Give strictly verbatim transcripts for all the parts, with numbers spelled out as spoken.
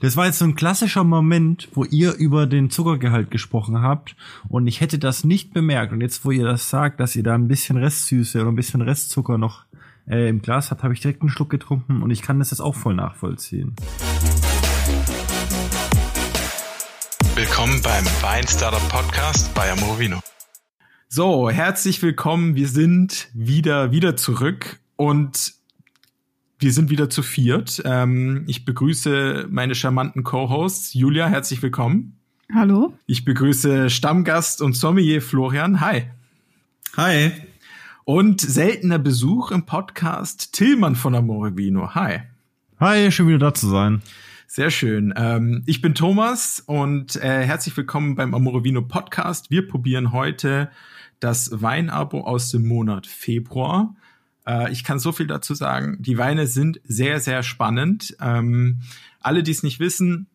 Das war jetzt so ein klassischer Moment, wo ihr über den Zuckergehalt gesprochen habt und ich hätte das nicht bemerkt. Und jetzt, wo ihr das sagt, dass ihr da ein bisschen Restsüße oder ein bisschen Restzucker noch äh, im Glas habt, habe ich direkt einen Schluck getrunken und ich kann das jetzt auch voll nachvollziehen. Willkommen beim Wein-Startup-Podcast bei Amorvino. So, herzlich willkommen. Wir sind wieder, wieder zurück und wir sind wieder zu viert. Ähm, ich begrüße meine charmanten Co-Hosts. Julia, herzlich willkommen. Hallo. Ich begrüße Stammgast und Sommelier Florian. Hi. Hi. Und seltener Besuch im Podcast Tillmann von Amorvino. Hi. Hi, schön wieder da zu sein. Sehr schön. Ähm, ich bin Thomas und äh, herzlich willkommen beim Amorvino Podcast. Wir probieren heute das Weinabo aus dem Monat Februar. Ich kann so viel dazu sagen. Die Weine sind sehr, sehr spannend. Ähm, alle, die es nicht wissen,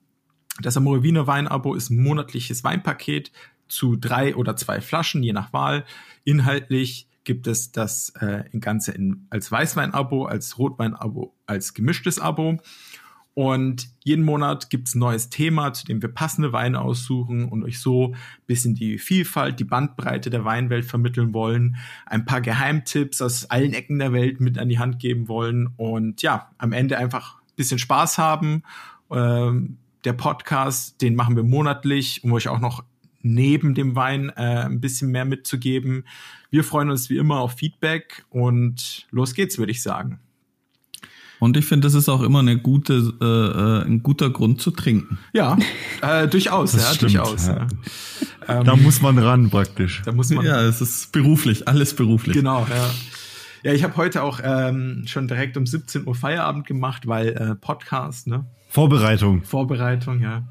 das Amorvino Weinabo ist ein monatliches Weinpaket zu drei oder zwei Flaschen, je nach Wahl. Inhaltlich gibt es das äh, Ganze in, als Weißweinabo, als Rotweinabo, als gemischtes Abo. Und jeden Monat gibt es ein neues Thema, zu dem wir passende Weine aussuchen und euch so ein bisschen die Vielfalt, die Bandbreite der Weinwelt vermitteln wollen, ein paar Geheimtipps aus allen Ecken der Welt mit an die Hand geben wollen und ja, am Ende einfach ein bisschen Spaß haben. Ähm, der Podcast, den machen wir monatlich, um euch auch noch neben dem Wein äh, ein bisschen mehr mitzugeben. Wir freuen uns wie immer auf Feedback und los geht's, würde ich sagen. Und ich finde, das ist auch immer eine gute, äh, ein guter Grund zu trinken. Ja, äh, durchaus. Das ja, stimmt, durchaus. Ja. Ja. Da muss man ran praktisch. Da muss man. Ja, es ist beruflich, alles beruflich. Genau, ja. Ja, ich habe heute auch ähm, schon direkt um siebzehn Uhr Feierabend gemacht, weil äh, Podcast, ne? Vorbereitung. Vorbereitung, ja.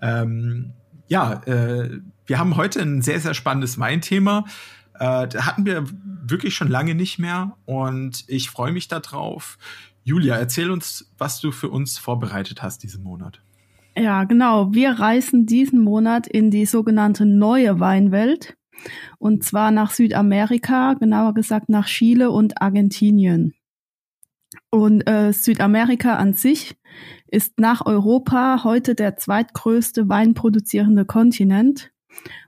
Ähm, ja, äh, wir haben heute ein sehr, sehr spannendes Weinthema. Äh, da hatten wir wirklich schon lange nicht mehr und ich freue mich darauf. Julia, erzähl uns, was du für uns vorbereitet hast diesen Monat. Ja, genau. Wir reisen diesen Monat in die sogenannte neue Weinwelt und zwar nach Südamerika, genauer gesagt nach Chile und Argentinien. Und äh, Südamerika an sich ist nach Europa heute der zweitgrößte weinproduzierende Kontinent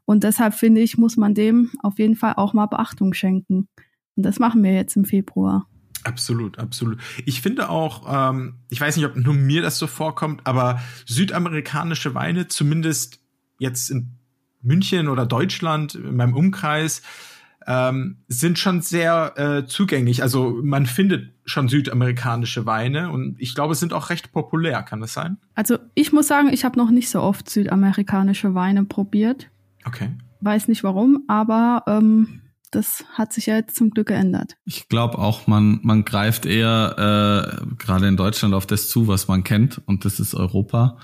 und deshalb finde ich, muss man dem auf jeden Fall auch mal Beachtung schenken. Und das machen wir jetzt im Februar. Absolut, absolut. Ich finde auch, ähm, ich weiß nicht, ob nur mir das so vorkommt, aber südamerikanische Weine, zumindest jetzt in München oder Deutschland, in meinem Umkreis, ähm, sind schon sehr äh, zugänglich. Also man findet schon südamerikanische Weine und ich glaube, es sind auch recht populär. Kann das sein? Also ich muss sagen, ich habe noch nicht so oft südamerikanische Weine probiert. Okay. Weiß nicht warum, aber ähm das hat sich ja jetzt zum Glück geändert. Ich glaube auch, man man greift eher äh, gerade in Deutschland auf das zu, was man kennt, und das ist Europa.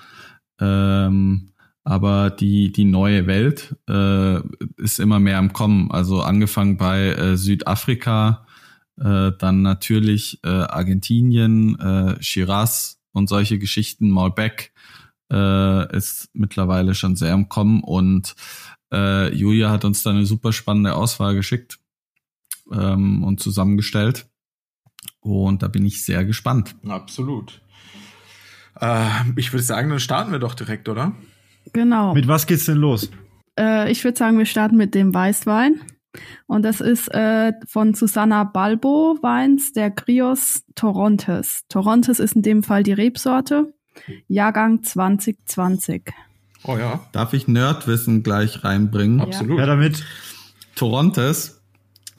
Ähm, aber die die neue Welt äh, ist immer mehr am Kommen. Also angefangen bei äh, Südafrika, äh, dann natürlich äh, Argentinien, äh, Shiraz und solche Geschichten. Malbec äh, ist mittlerweile schon sehr am Kommen und Uh, Julia hat uns da eine super spannende Auswahl geschickt ähm, und zusammengestellt. Und da bin ich sehr gespannt. Absolut. Äh, ich würde sagen, dann starten wir doch direkt, oder? Genau. Mit was geht's denn los? Äh, ich würde sagen, wir starten mit dem Weißwein. Und das ist äh, von Susana Balbo Weins, der Crios Torrontes. Torrontes ist in dem Fall die Rebsorte, Jahrgang zwanzig zwanzig. Oh ja. Darf ich Nerdwissen gleich reinbringen? Absolut. Ja, damit. Torrontes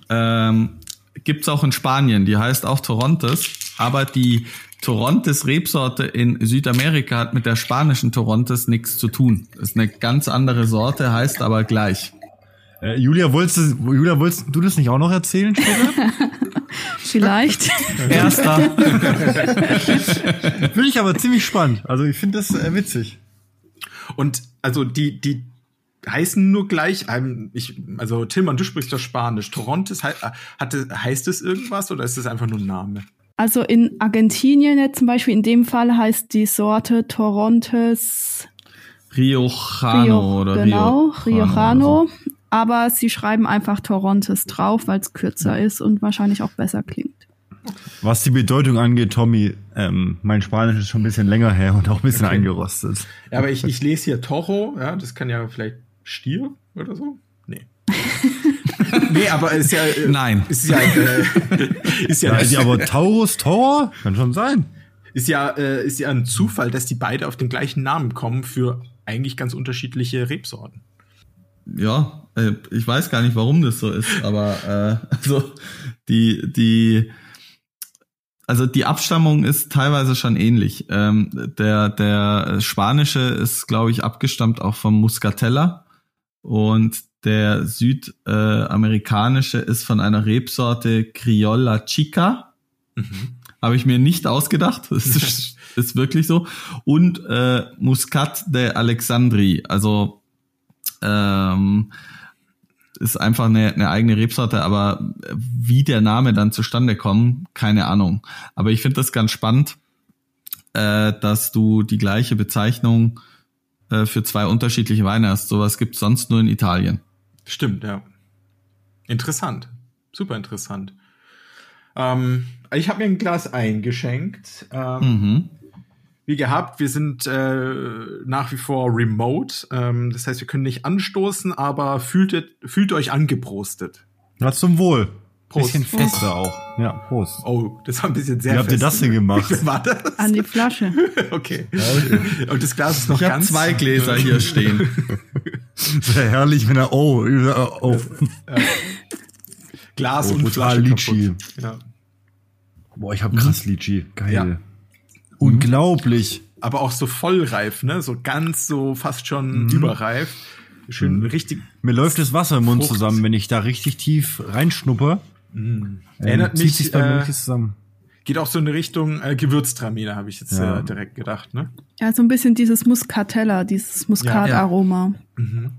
ähm, gibt es auch in Spanien. Die heißt auch Torrontes. Aber die Torrontes-Rebsorte in Südamerika hat mit der spanischen Torrontes nichts zu tun. Ist eine ganz andere Sorte, heißt aber gleich. Äh, Julia, wolltest du, Julia, wolltest du das nicht auch noch erzählen später? Vielleicht. Erster. Finde ich aber ziemlich spannend. Also ich finde das äh, witzig. Und also die die heißen nur gleich, ich, also Tillmann, du sprichst doch Spanisch. Torrontes, he, hatte, heißt es irgendwas oder ist es einfach nur ein Name? Also in Argentinien jetzt zum Beispiel, in dem Fall heißt die Sorte Torrontes Riojano Rio, oder genau, Riojano. Riojano oder so. Aber sie schreiben einfach Torrontes drauf, weil es kürzer ist und wahrscheinlich auch besser klingt. Was die Bedeutung angeht, Tommy, ähm, mein Spanisch ist schon ein bisschen länger her und auch ein bisschen okay. eingerostet. Ja, aber ich, ich lese hier Toro, ja, das kann ja vielleicht Stier oder so? Nee. Nee, aber ist ja... Äh, Nein. Ist ja... Äh, ist ja, ja ist aber Taurus, Tor? Kann schon sein. Ist ja, äh, ist ja ein Zufall, dass die beide auf den gleichen Namen kommen für eigentlich ganz unterschiedliche Rebsorten. Ja, äh, ich weiß gar nicht, warum das so ist, aber äh, also die... die Also die Abstammung ist teilweise schon ähnlich. Ähm, der, der Spanische ist, glaube ich, abgestammt auch vom Muscatella. Und der Südamerikanische ist von einer Rebsorte Criolla Chica. Mhm. Habe ich mir nicht ausgedacht. Das ist, ist wirklich so. Und äh, Muscat de Alexandri. Also ähm, ist einfach eine, eine eigene Rebsorte, aber wie der Name dann zustande kommt, keine Ahnung. Aber ich finde das ganz spannend, äh, dass du die gleiche Bezeichnung äh, für zwei unterschiedliche Weine hast. Sowas gibt es sonst nur in Italien. Stimmt, ja. Interessant. Super interessant. Ähm, ich habe mir ein Glas eingeschenkt. Ähm, mhm. Wie gehabt, wir sind äh, nach wie vor remote. Ähm, das heißt, wir können nicht anstoßen, aber fühlt, fühlt euch angeprostet. Na, zum Wohl. Prost. Bisschen fester auch. Ja, Prost. Oh, das war ein bisschen sehr Wie fest. Habt ihr das denn gemacht? Wie war das? An die Flasche. Okay. Ja. Und das Glas ist noch ich ganz... Ich habe zwei Gläser hier stehen. Sehr herrlich, wenn er... Oh, oh. Äh, Glas oh, und Flasche Litchi. Ja. Boah, ich habe krass Litchi. Geil. Ja. Unglaublich. Aber auch so vollreif, ne? So ganz so fast schon mhm. überreif. Schön mhm. richtig. Mir läuft das Wasser im Mund Frucht. zusammen, wenn ich da richtig tief reinschnuppe. Mhm. Erinnert ähm, mich äh, zusammen. Geht auch so in eine Richtung äh, Gewürztraminer, habe ich jetzt ja. äh, direkt gedacht, ne? Ja, so ein bisschen dieses Muscatella, dieses Muskataroma. Ja, ja. Mhm.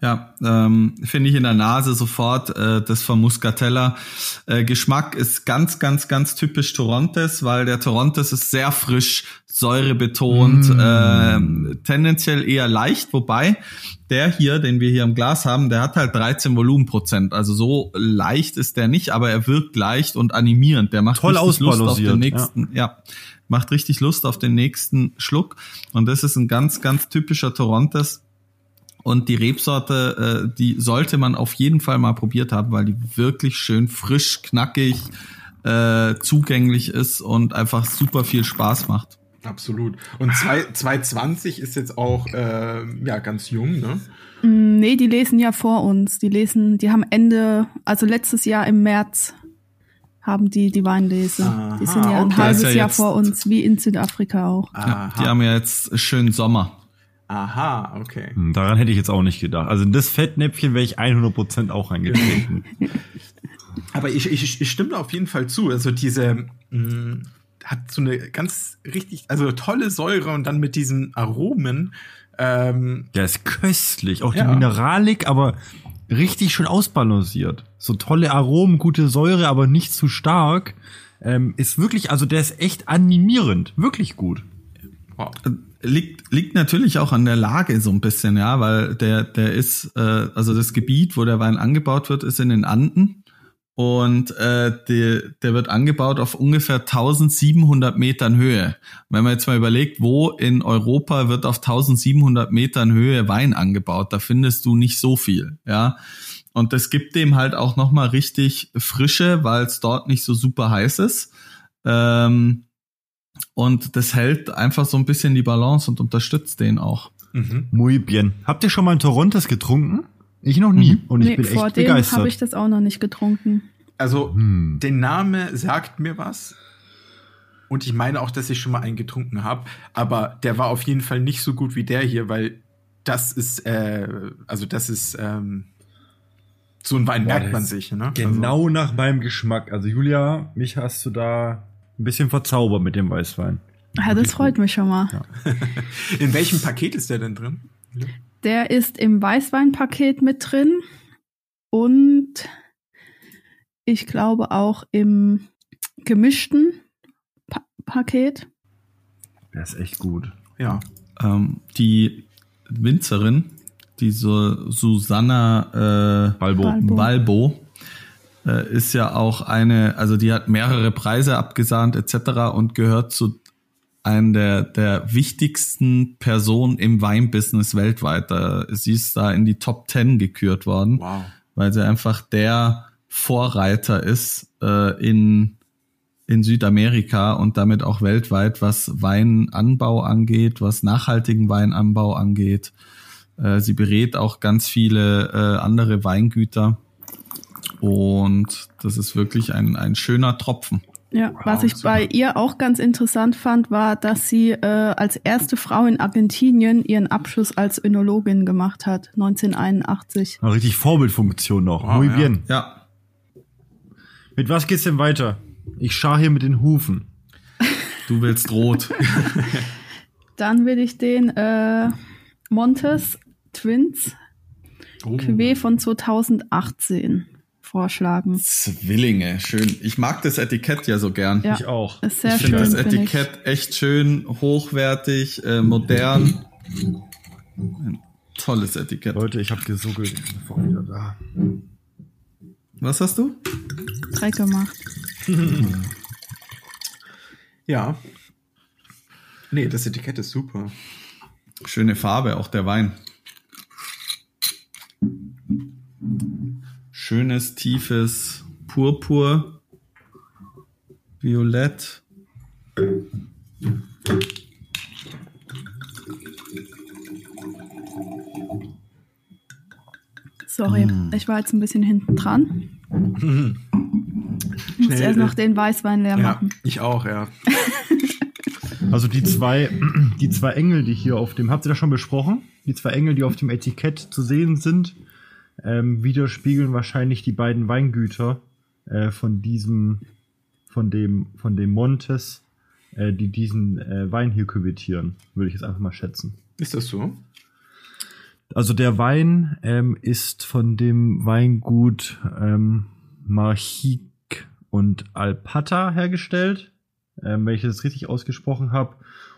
Ja, ähm, finde ich in der Nase sofort äh, das vom Muscatella. Äh, Geschmack ist ganz, ganz, ganz typisch Torrontes, weil der Torrontes ist sehr frisch, säurebetont, mm. äh, tendenziell eher leicht, wobei der hier, den wir hier im Glas haben, der hat halt dreizehn Volumenprozent. Also so leicht ist der nicht, aber er wirkt leicht und animierend. Der macht toll richtig Lust auf den nächsten. Ja. ja, macht richtig Lust auf den nächsten Schluck. Und das ist ein ganz, ganz typischer Torrontes. Und die Rebsorte, äh, die sollte man auf jeden Fall mal probiert haben, weil die wirklich schön frisch, knackig, äh, zugänglich ist und einfach super viel Spaß macht. Absolut. Und zwei zwanzig ist jetzt auch äh, ja ganz jung, ne? Nee, die lesen ja vor uns. Die lesen, die haben Ende, also letztes Jahr im März haben die die Weinlese. Aha, die sind ja ein halbes ja Jahr vor uns, wie in Südafrika auch. Ja, die haben ja jetzt schönen Sommer. Aha, okay. Daran hätte ich jetzt auch nicht gedacht. Also in das Fettnäpfchen wäre ich hundert Prozent auch reingetreten. Aber ich, ich, ich stimme auf jeden Fall zu. Also diese mh, hat so eine ganz richtig, also tolle Säure und dann mit diesen Aromen. Ähm, Der ist köstlich. Auch die ja. Mineralik, aber richtig schön ausbalanciert. So tolle Aromen, gute Säure, aber nicht zu stark. Ähm, ist wirklich, also der ist echt animierend. Wirklich gut. Wow. Liegt, liegt natürlich auch an der Lage so ein bisschen, ja, weil der, der ist, äh, also das Gebiet, wo der Wein angebaut wird, ist in den Anden und äh, die, der wird angebaut auf ungefähr eintausendsiebenhundert Metern Höhe. Wenn man jetzt mal überlegt, wo in Europa wird auf eintausendsiebenhundert Metern Höhe Wein angebaut, da findest du nicht so viel, ja. Und das gibt dem halt auch nochmal richtig Frische, weil es dort nicht so super heiß ist. Ähm, Und das hält einfach so ein bisschen die Balance und unterstützt den auch. Mhm. Muy bien. Habt ihr schon mal ein Torrontes getrunken? Ich noch nie. Mhm. Und ich nee, bin echt begeistert. Vor dem habe ich das auch noch nicht getrunken. Also, hm. der Name sagt mir was. Und ich meine auch, dass ich schon mal einen getrunken habe. Aber der war auf jeden Fall nicht so gut wie der hier, weil das ist, äh, also das ist, ähm, so ein Wein Boah, merkt man sich. Ne? Genau also. Nach meinem Geschmack. Also Julia, mich hast du da... Ein bisschen verzaubert mit dem Weißwein. Ja, das freut mich schon mal. Ja. In welchem Paket ist der denn drin? Der ist im Weißweinpaket mit drin und ich glaube auch im gemischten pa- Paket. Der ist echt gut. Ja. Ähm, die Winzerin, diese Susana äh, Balbo, Balbo. Balbo äh, ist ja auch eine, also die hat mehrere Preise abgesahnt et cetera und gehört zu einer der, der wichtigsten Personen im Weinbusiness weltweit. Sie ist da in die Top Ten gekürt worden, wow, weil sie einfach der Vorreiter ist äh, in in Südamerika und damit auch weltweit, was Weinanbau angeht, was nachhaltigen Weinanbau angeht. Äh, sie berät auch ganz viele äh, andere Weingüter und das ist wirklich ein ein schöner Tropfen. Ja, wow, was ich super. bei ihr auch ganz interessant fand, war, dass sie äh, als erste Frau in Argentinien ihren Abschluss als Önologin gemacht hat, neunzehnhunderteinundachtzig. Eine richtig Vorbildfunktion noch. Wow, Muy bien. Ja. ja. Mit was geht's denn weiter? Ich schar hier mit den Hufen. Du willst rot. Dann will ich den äh, Montes Twins oh. Cuvée von zweitausendachtzehn vorschlagen. Zwillinge, schön. Ich mag das Etikett ja so gern. Ja, ich auch. Ist sehr ich finde das Etikett ich. echt schön, hochwertig, äh, modern. Ein tolles Etikett. Leute, ich habe gesuggelt. Ich bin vorhin wieder da. Was hast du? Dreck gemacht. Ja. Nee, das Etikett ist super. Schöne Farbe, auch der Wein. Schönes, tiefes Purpur. Violett. Sorry, mm. ich war jetzt ein bisschen hinten dran. Ich muss erst noch den Weißwein leer machen. Ja, ich auch, ja. Also die zwei, die zwei Engel, die hier auf dem, habt ihr das schon besprochen? Die zwei Engel, die auf dem Etikett zu sehen sind, ähm, widerspiegeln wahrscheinlich die beiden Weingüter äh, von diesem, von dem, von dem Montes, äh, die diesen äh, Wein hier küvettieren, würde ich jetzt einfach mal schätzen. Ist das so? Also der Wein ähm, ist von dem Weingut ähm, Machique und Alpata hergestellt, ähm, wenn ich das richtig ausgesprochen habe.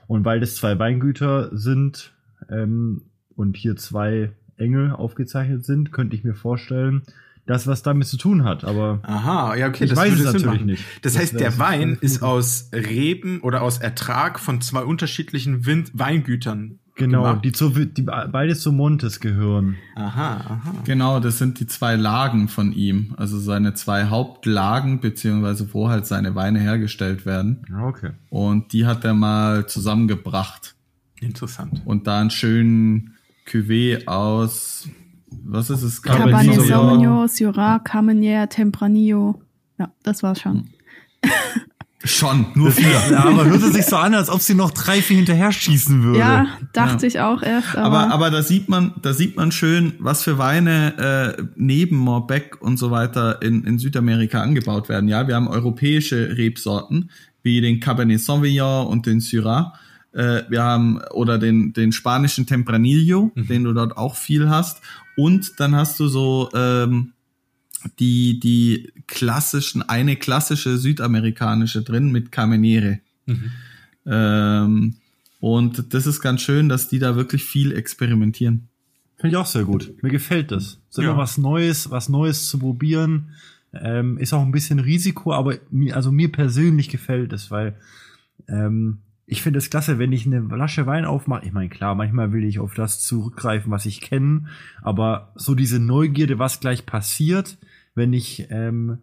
Und weil das zwei Weingüter sind ähm, und hier zwei Engel aufgezeichnet sind, könnte ich mir vorstellen, dass was damit zu tun hat. Aber Aha, ja, okay, ich das weiß es natürlich machen. nicht. Das, das heißt, das der Wein ist aus Reben oder aus Ertrag von zwei unterschiedlichen Wind- Weingütern. Genau, die, zu, die beides zu Montes gehören. Aha, aha. Genau, das sind die zwei Lagen von ihm. Also seine zwei Hauptlagen, beziehungsweise wo halt seine Weine hergestellt werden. Okay. Und die hat er mal zusammengebracht. Interessant. Und da einen schönen Cuvée aus, was ist es? Cabernet Sauvignon, Syrah, Carmenère, Tempranillo. Ja, das war's schon. Schon, nur vier. Ja, aber hört es sich so an, als ob sie noch drei, vier hinterher schießen würde. Ja, dachte ja. ich auch erst. Aber, aber, aber da sieht man, da sieht man schön, was für Weine äh, neben Malbec und so weiter in, in Südamerika angebaut werden. Ja, wir haben europäische Rebsorten, wie den Cabernet Sauvignon und den Syrah. Äh, wir haben, oder den, den spanischen Tempranillo, mhm. den du dort auch viel hast. Und dann hast du so, ähm, die die klassischen, eine klassische südamerikanische drin mit Carmenere. Mhm. Ähm, und das ist ganz schön, dass die da wirklich viel experimentieren. Finde ich auch sehr gut. Mir gefällt das. Es ist immer was Neues, was Neues zu probieren. Ähm, ist auch ein bisschen Risiko, aber mir, also mir persönlich gefällt es, weil ähm, ich finde es klasse, wenn ich eine Flasche Wein aufmache. Ich meine, klar, manchmal will ich auf das zurückgreifen, was ich kenne, aber so diese Neugierde, was gleich passiert, wenn ich ähm,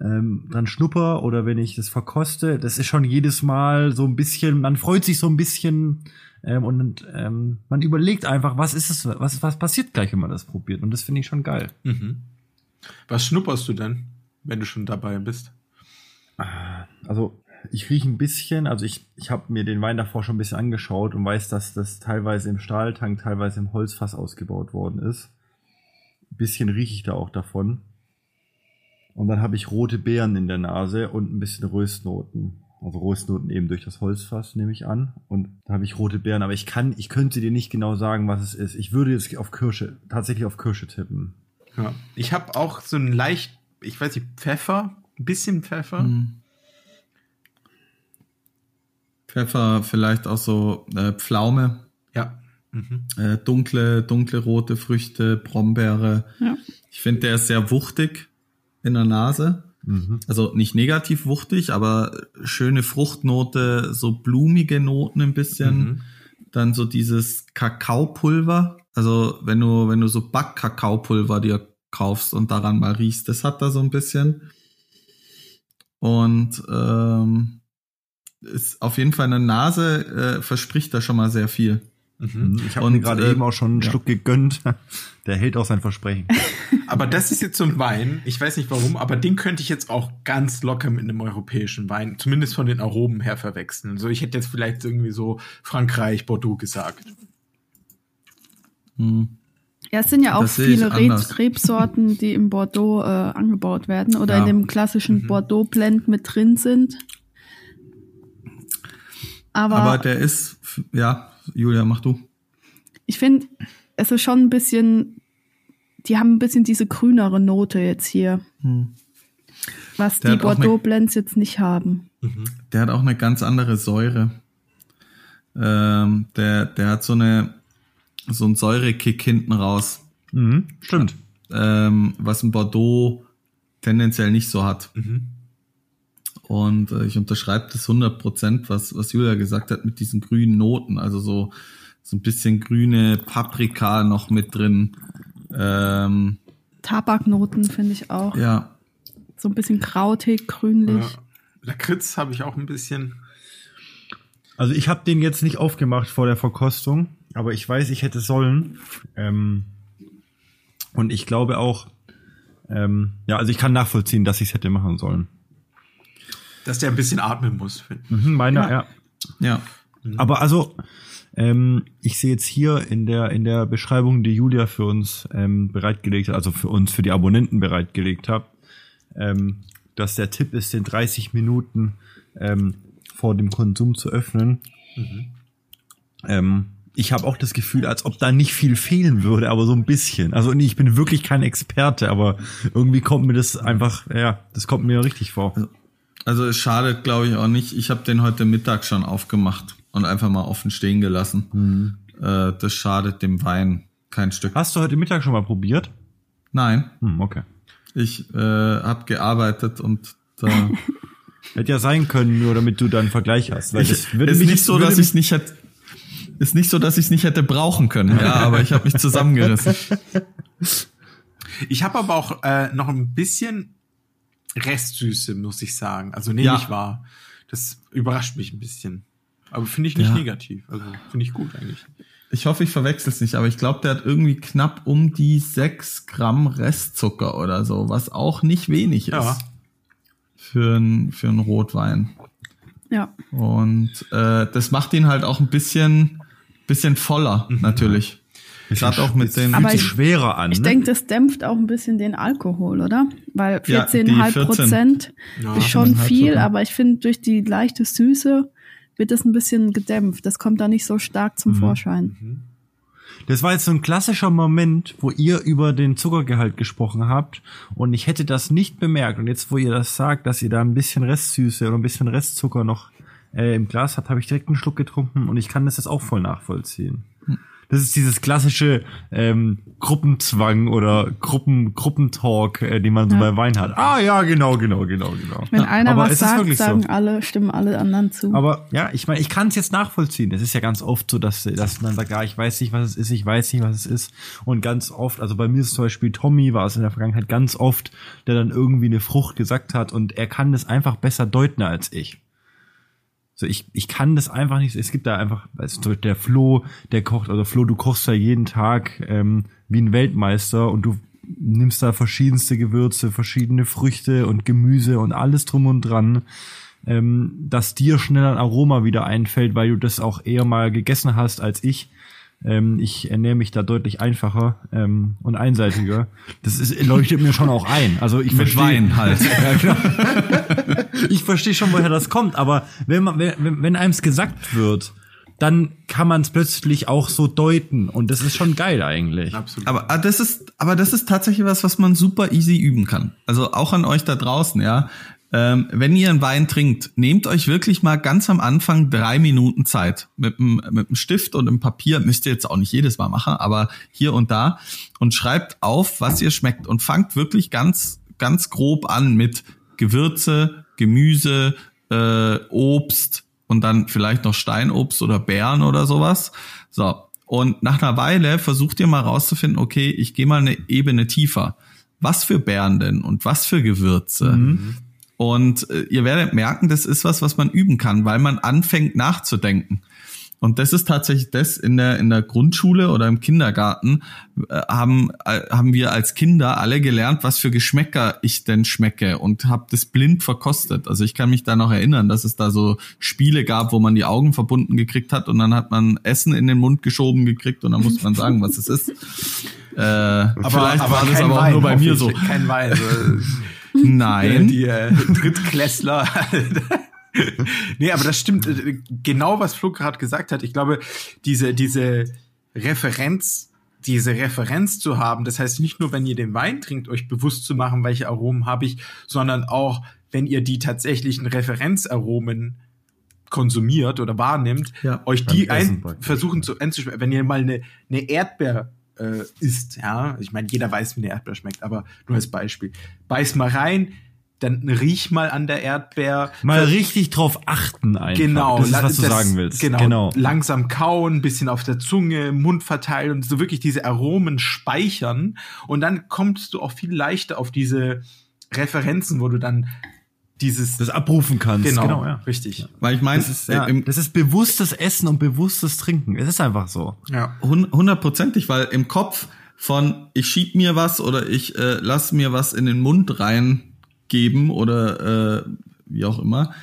ähm, dran schnupper oder wenn ich das verkoste, das ist schon jedes Mal so ein bisschen, man freut sich so ein bisschen ähm, und ähm, man überlegt einfach, was ist es, was, was passiert gleich, wenn man das probiert, und das finde ich schon geil. Mhm. Was schnupperst du denn, wenn du schon dabei bist? Also ich rieche ein bisschen, also ich, ich habe mir den Wein davor schon ein bisschen angeschaut und weiß, dass das teilweise im Stahltank, teilweise im Holzfass ausgebaut worden ist. Ein bisschen rieche ich da auch davon. Und dann habe ich rote Beeren in der Nase und ein bisschen Röstnoten. Also Röstnoten eben durch das Holzfass, nehme ich an. Und da habe ich rote Beeren, aber ich kann, ich könnte dir nicht genau sagen, was es ist. Ich würde jetzt auf Kirsche, tatsächlich auf Kirsche tippen. Ja. Ich habe auch so einen leicht, ich weiß nicht, Pfeffer, ein bisschen Pfeffer. Mhm. Pfeffer, vielleicht auch so äh, Pflaume. Ja. Mhm. Äh, dunkle, dunkle rote Früchte, Brombeere. Ja. Ich finde, der ist sehr wuchtig. in der Nase. Mhm. Also nicht negativ wuchtig, aber schöne Fruchtnote, so blumige Noten ein bisschen. Mhm. Dann so dieses Kakaopulver. Also wenn du, wenn du so Back-Kakaopulver dir kaufst und daran mal riechst, das hat da so ein bisschen. Und ähm, ist auf jeden Fall in der Nase, äh, verspricht da schon mal sehr viel. Mhm. Ich habe mir gerade äh, eben auch schon einen ja. Schluck gegönnt. Der hält auch sein Versprechen. Aber das ist jetzt so ein Wein, ich weiß nicht warum, aber den könnte ich jetzt auch ganz locker mit einem europäischen Wein, zumindest von den Aromen her, verwechseln. Also ich hätte jetzt vielleicht irgendwie so Frankreich, Bordeaux gesagt. Hm. Ja, es sind ja auch das viele Rebs- Rebsorten, die im Bordeaux äh, angebaut werden oder ja. in dem klassischen mhm. Bordeaux-Blend mit drin sind. Aber, aber der ist, ja... Julia, mach du. Ich finde, es ist schon ein bisschen, die haben ein bisschen diese grünere Note jetzt hier, hm. was der die Bordeaux-Blends jetzt nicht haben. Der hat auch eine ganz andere Säure. Ähm, der, der hat so, eine, so einen Säurekick hinten raus. Mhm, stimmt. Ähm, was ein Bordeaux tendenziell nicht so hat. Mhm. Und äh, ich unterschreibe das hundert Prozent, was, was Julia gesagt hat, mit diesen grünen Noten. Also so, so ein bisschen grüne Paprika noch mit drin. Ähm, Tabaknoten finde ich auch. Ja. So ein bisschen krautig, grünlich. Ja. Lakritz habe ich auch ein bisschen. Also ich habe den jetzt nicht aufgemacht vor der Verkostung, aber ich weiß, ich hätte es sollen. Ähm, und ich glaube auch, ähm, ja, also ich kann nachvollziehen, dass ich es hätte machen sollen. Dass der ein bisschen atmen muss. Mhm, meiner, ja. ja. ja. Aber also, ähm, ich sehe jetzt hier in der in der Beschreibung, die Julia für uns ähm, bereitgelegt hat, also für uns, für die Abonnenten bereitgelegt hat, ähm, dass der Tipp ist, den dreißig Minuten ähm, vor dem Konsum zu öffnen. Mhm. Ähm, ich habe auch das Gefühl, als ob da nicht viel fehlen würde, aber so ein bisschen. Also ich bin wirklich kein Experte, aber irgendwie kommt mir das einfach, ja, das kommt mir richtig vor. Also, Also es schadet, glaube ich, auch nicht. Ich habe den heute Mittag schon aufgemacht und einfach mal offen stehen gelassen. Mhm. Äh, das schadet dem Wein kein Stück. Hast du heute Mittag schon mal probiert? Nein. Hm, okay. Ich äh, habe gearbeitet und da... Hätte ja sein können, nur damit du deinen Vergleich hast. Weil ich, das würde ist, mich, nicht so, dass ich's nicht hätte, ist nicht so, dass ich es nicht hätte brauchen können. Ja, aber ich habe mich zusammengerissen. Ich habe aber auch äh, noch ein bisschen... Restsüße, muss ich sagen. Also nehme ja. ich wahr. Das überrascht mich ein bisschen. Aber finde ich nicht ja. negativ. Also finde ich gut eigentlich. Ich hoffe, ich verwechsel es nicht, aber ich glaube, der hat irgendwie knapp um die sechs Gramm Restzucker oder so, was auch nicht wenig ist. Ja. Für einen für einen Rotwein. Ja. Und äh, das macht ihn halt auch ein bisschen, bisschen voller, mhm. natürlich. Ich hatte auch mit den aber ich, schwerer an. Ich ne? denke, das dämpft auch ein bisschen den Alkohol, oder? Weil vierzehn Komma fünf Prozent ja, ist schon viel, sogar. Aber ich finde, durch die leichte Süße wird das ein bisschen gedämpft. Das kommt da nicht so stark zum mhm. Vorschein. Das war jetzt so ein klassischer Moment, wo ihr über den Zuckergehalt gesprochen habt und ich hätte das nicht bemerkt. Und jetzt, wo ihr das sagt, dass ihr da ein bisschen Restsüße oder ein bisschen Restzucker noch äh, im Glas habt, habe ich direkt einen Schluck getrunken und ich kann das jetzt auch voll nachvollziehen. Mhm. Das ist dieses klassische ähm, Gruppenzwang oder Gruppen Gruppentalk, äh, den man so ja. bei Wein hat. Ah ja, genau, genau, genau, genau. Wenn ja. einer aber was sagt, sagen so. alle, stimmen alle anderen zu. Aber ja, ich meine, ich kann es jetzt nachvollziehen. Es ist ja ganz oft so, dass, dass man sagt, ja, ich weiß nicht, was es ist, ich weiß nicht, was es ist. Und ganz oft, also bei mir ist zum Beispiel Tommy, war es in der Vergangenheit ganz oft, der dann irgendwie eine Frucht gesagt hat und er kann das einfach besser deuten als ich. So, ich, ich kann das einfach nicht, es gibt da einfach, also der Flo, der kocht, also Flo, du kochst da jeden Tag ähm, wie ein Weltmeister und du nimmst da verschiedenste Gewürze, verschiedene Früchte und Gemüse und alles drum und dran, ähm, dass dir schnell ein Aroma wieder einfällt, weil du das auch eher mal gegessen hast als ich. Ähm, ich ernähre mich da deutlich einfacher ähm, und einseitiger. Das ist, leuchtet mir schon auch ein. Also ich verstehe Wein halt. Ja, genau. Ich verstehe schon, woher das kommt. Aber wenn man, wenn, wenn einem es gesagt wird, dann kann man es plötzlich auch so deuten. Und das ist schon geil eigentlich. Absolut. Aber das ist, aber das ist tatsächlich was, was man super easy üben kann. Also auch an euch da draußen, ja. Ähm, wenn ihr einen Wein trinkt, nehmt euch wirklich mal ganz am Anfang drei Minuten Zeit. Mit einem mit einem Stift und einem Papier, müsst ihr jetzt auch nicht jedes Mal machen, aber hier und da. Und schreibt auf, was ihr schmeckt. Und fangt wirklich ganz ganz grob an mit Gewürze, Gemüse, äh, Obst und dann vielleicht noch Steinobst oder Beeren oder sowas. So, und nach einer Weile versucht ihr mal rauszufinden, okay, ich gehe mal eine Ebene tiefer. Was für Beeren denn und was für Gewürze? Mhm. Und äh, ihr werdet merken, das ist was, was man üben kann, weil man anfängt nachzudenken. Und das ist tatsächlich das, in der in der Grundschule oder im Kindergarten äh, haben äh, haben wir als Kinder alle gelernt, was für Geschmäcker ich denn schmecke, und habe das blind verkostet. Also ich kann mich da noch erinnern, dass es da so Spiele gab, wo man die Augen verbunden gekriegt hat und dann hat man Essen in den Mund geschoben gekriegt und dann musste man sagen, was es ist. Äh, aber vielleicht aber war das aber auch Wein, nur bei mir so. Kein Wein. So. Nein. Die, die äh, Drittklässler. Nee, aber das stimmt genau, was Flo gerade gesagt hat. Ich glaube, diese, diese Referenz, diese Referenz zu haben, das heißt nicht nur, wenn ihr den Wein trinkt, euch bewusst zu machen, welche Aromen habe ich, sondern auch, wenn ihr die tatsächlichen Referenzaromen konsumiert oder wahrnimmt, ja, euch die ein, versuchen zu einzuschmecken. Wenn ihr mal eine, eine Erdbeer äh, isst, ja, ich meine, jeder weiß, wie eine Erdbeer schmeckt, aber nur als Beispiel. Beiß mal rein, dann riech mal an der Erdbeer. Mal das, richtig drauf achten einfach. Genau. Das ist, was du das, sagen willst. Genau, genau. Langsam kauen, ein bisschen auf der Zunge, Mund verteilen und so wirklich diese Aromen speichern. Und dann kommst du auch viel leichter auf diese Referenzen, wo du dann dieses... Das abrufen kannst. Genau, genau, ja. Richtig. Weil ich meine, das, ja, das ist bewusstes Essen und bewusstes Trinken. Es ist einfach so. Ja. Hundertprozentig, weil im Kopf von ich schieb mir was oder ich äh, lass mir was in den Mund rein geben oder äh, wie auch immer.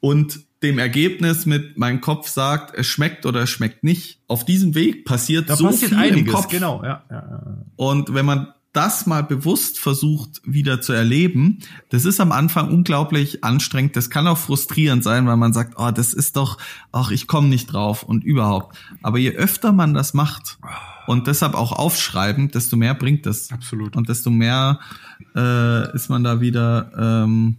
Und dem Ergebnis mit mein Kopf sagt, es schmeckt oder es schmeckt nicht. Auf diesem Weg passiert da so passiert viel einiges, im Kopf. Genau, ja, ja, ja. Und wenn man das mal bewusst versucht, wieder zu erleben, das ist am Anfang unglaublich anstrengend. Das kann auch frustrierend sein, weil man sagt, oh, das ist doch, ach, ich komme nicht drauf und überhaupt. Aber je öfter man das macht und deshalb auch aufschreiben, desto mehr bringt das. Absolut. Und desto mehr äh, ist man da wieder ähm,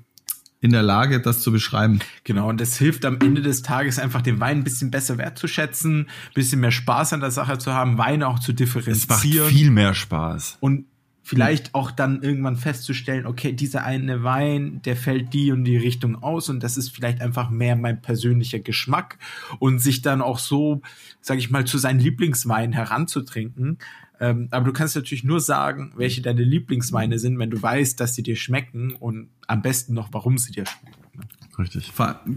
in der Lage, das zu beschreiben. Genau, und das hilft am Ende des Tages einfach, den Wein ein bisschen besser wertzuschätzen, ein bisschen mehr Spaß an der Sache zu haben, Wein auch zu differenzieren. Es macht viel mehr Spaß. Und vielleicht auch dann irgendwann festzustellen, okay, dieser eine Wein, der fällt die und die Richtung aus und das ist vielleicht einfach mehr mein persönlicher Geschmack, und sich dann auch so, sag ich mal, zu seinen Lieblingsweinen heranzutrinken. Ähm, aber du kannst natürlich nur sagen, welche deine Lieblingsweine sind, wenn du weißt, dass sie dir schmecken und am besten noch, warum sie dir schmecken. Ne? Richtig.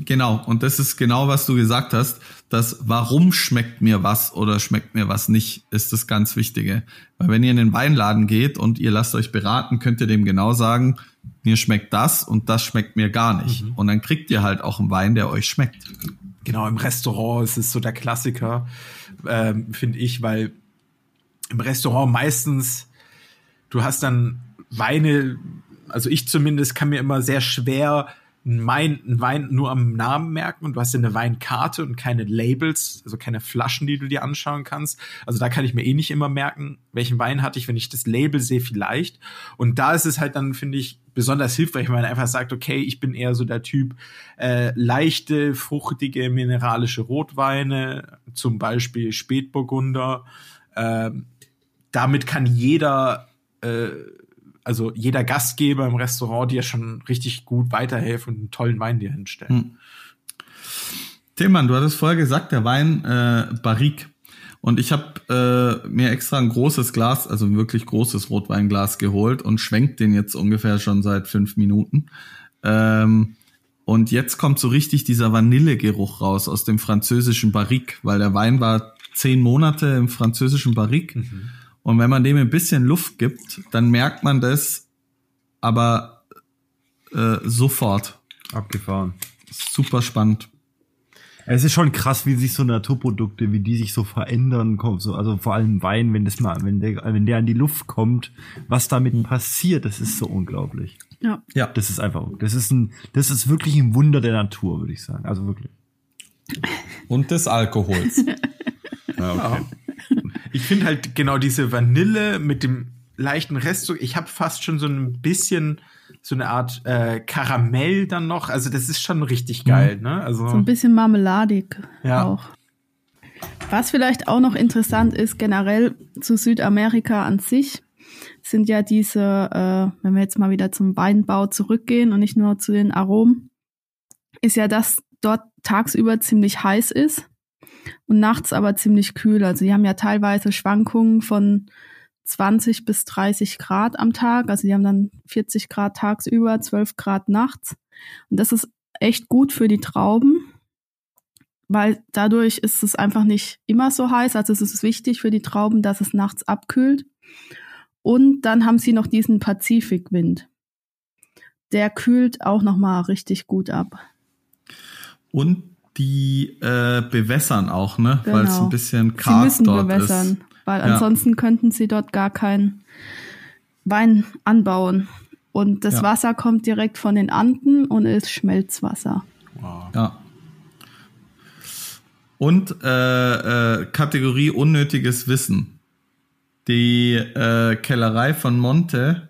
Genau, und das ist genau, was du gesagt hast, dass warum schmeckt mir was oder schmeckt mir was nicht, ist das ganz Wichtige. Weil wenn ihr in den Weinladen geht und ihr lasst euch beraten, könnt ihr dem genau sagen, mir schmeckt das und das schmeckt mir gar nicht. Mhm. Und dann kriegt ihr halt auch einen Wein, der euch schmeckt. Genau, im Restaurant ist es so der Klassiker, ähm, finde ich, weil im Restaurant meistens, du hast dann Weine, also ich zumindest kann mir immer sehr schwer einen Wein, einen Wein nur am Namen merken, und du hast ja eine Weinkarte und keine Labels, also keine Flaschen, die du dir anschauen kannst. Also da kann ich mir eh nicht immer merken, welchen Wein hatte ich, wenn ich das Label sehe vielleicht. Und da ist es halt dann, finde ich, besonders hilfreich, wenn man einfach sagt, okay, ich bin eher so der Typ äh, leichte, fruchtige, mineralische Rotweine, zum Beispiel Spätburgunder. Äh, damit kann jeder... Äh, Also jeder Gastgeber im Restaurant dir schon richtig gut weiterhelfen und einen tollen Wein dir hinstellen. Hm. Tillmann, du hattest vorher gesagt, der Wein äh, Barrique. Und ich habe äh, mir extra ein großes Glas, also ein wirklich großes Rotweinglas geholt und schwenkt den jetzt ungefähr schon seit fünf Minuten. Ähm, und jetzt kommt so richtig dieser Vanillegeruch raus aus dem französischen Barrique, weil der Wein war zehn Monate im französischen Barrique. Mhm. Und wenn man dem ein bisschen Luft gibt, dann merkt man das aber äh, sofort. Abgefahren. Super spannend. Es ist schon krass, wie sich so Naturprodukte, wie die sich so verändern, kommt. So, also vor allem Wein, wenn das mal, wenn der, wenn der an die Luft kommt, was damit passiert, das ist so unglaublich. Ja. Ja. Das ist einfach, das ist ein, das ist wirklich ein Wunder der Natur, würde ich sagen. Also wirklich. Und des Alkohols. Ja, okay. Ich finde halt genau diese Vanille mit dem leichten Rest. Ich habe fast schon so ein bisschen so eine Art äh, Karamell dann noch. Also das ist schon richtig geil. Ne? Also so ein bisschen marmeladig, ja, auch. Was vielleicht auch noch interessant ist generell zu Südamerika an sich, sind ja diese, äh, wenn wir jetzt mal wieder zum Weinbau zurückgehen und nicht nur zu den Aromen, ist ja, dass dort tagsüber ziemlich heiß ist und nachts aber ziemlich kühl. Also die haben ja teilweise Schwankungen von zwanzig bis dreißig Grad am Tag. Also die haben dann vierzig Grad tagsüber, zwölf Grad nachts. Und das ist echt gut für die Trauben, weil dadurch ist es einfach nicht immer so heiß. Also es ist wichtig für die Trauben, dass es nachts abkühlt. Und dann haben sie noch diesen Pazifikwind. Der kühlt auch nochmal richtig gut ab. Und die äh, bewässern auch, ne? Genau. Weil es ein bisschen karg dort ist. Sie müssen bewässern, weil ja. ansonsten könnten sie dort gar keinen Wein anbauen. Und das ja. Wasser kommt direkt von den Anden und ist Schmelzwasser. Wow. Ja. Und äh, äh, Kategorie unnötiges Wissen. Die äh, Kellerei von Monte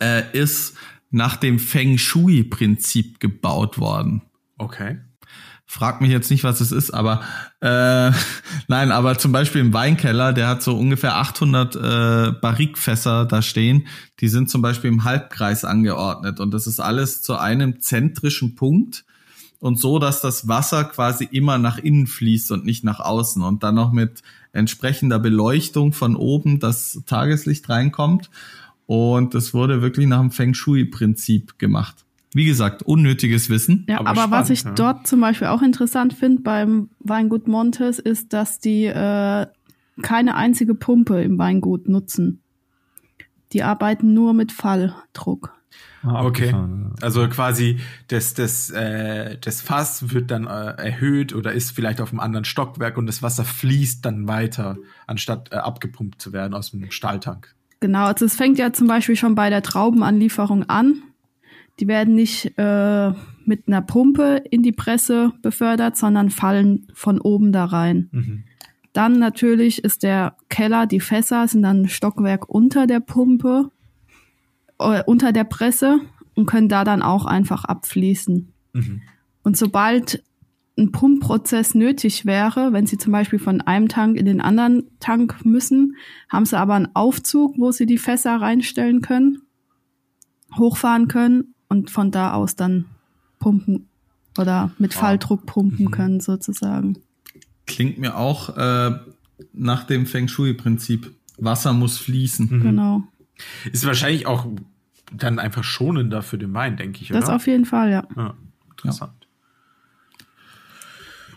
äh, ist nach dem Feng Shui-Prinzip gebaut worden. Okay. Frag mich jetzt nicht, was es ist, aber äh, nein, aber zum Beispiel im Weinkeller, der hat so ungefähr achthundert äh, Barrique-Fässer da stehen. Die sind zum Beispiel im Halbkreis angeordnet und das ist alles zu einem zentrischen Punkt. Und so, dass das Wasser quasi immer nach innen fließt und nicht nach außen. Und dann noch mit entsprechender Beleuchtung von oben, dass Tageslicht reinkommt. Und das wurde wirklich nach dem Feng Shui-Prinzip gemacht. Wie gesagt, unnötiges Wissen. Ja, aber, aber spannend, was ich ja. dort zum Beispiel auch interessant finde beim Weingut Montes, ist, dass die äh, keine einzige Pumpe im Weingut nutzen. Die arbeiten nur mit Falldruck. Ah, okay, also quasi das, das, äh, das Fass wird dann äh, erhöht oder ist vielleicht auf einem anderen Stockwerk und das Wasser fließt dann weiter, anstatt äh, abgepumpt zu werden aus dem Stahltank. Genau, also es fängt ja zum Beispiel schon bei der Traubenanlieferung an. Die werden nicht äh, mit einer Pumpe in die Presse befördert, sondern fallen von oben da rein. Mhm. Dann natürlich ist der Keller, die Fässer sind dann ein Stockwerk unter der Pumpe. unter der Presse und können da dann auch einfach abfließen. Mhm. Und sobald ein Pumpprozess nötig wäre, wenn sie zum Beispiel von einem Tank in den anderen Tank müssen, haben sie aber einen Aufzug, wo sie die Fässer reinstellen können, hochfahren können und von da aus dann pumpen oder mit wow. Falldruck pumpen mhm. können sozusagen. Klingt mir auch äh, nach dem Feng Shui-Prinzip. Wasser muss fließen. Mhm. Genau. Ist wahrscheinlich auch dann einfach schonender für den Wein, denke ich, oder? Das auf jeden Fall, ja. ja interessant. Ja.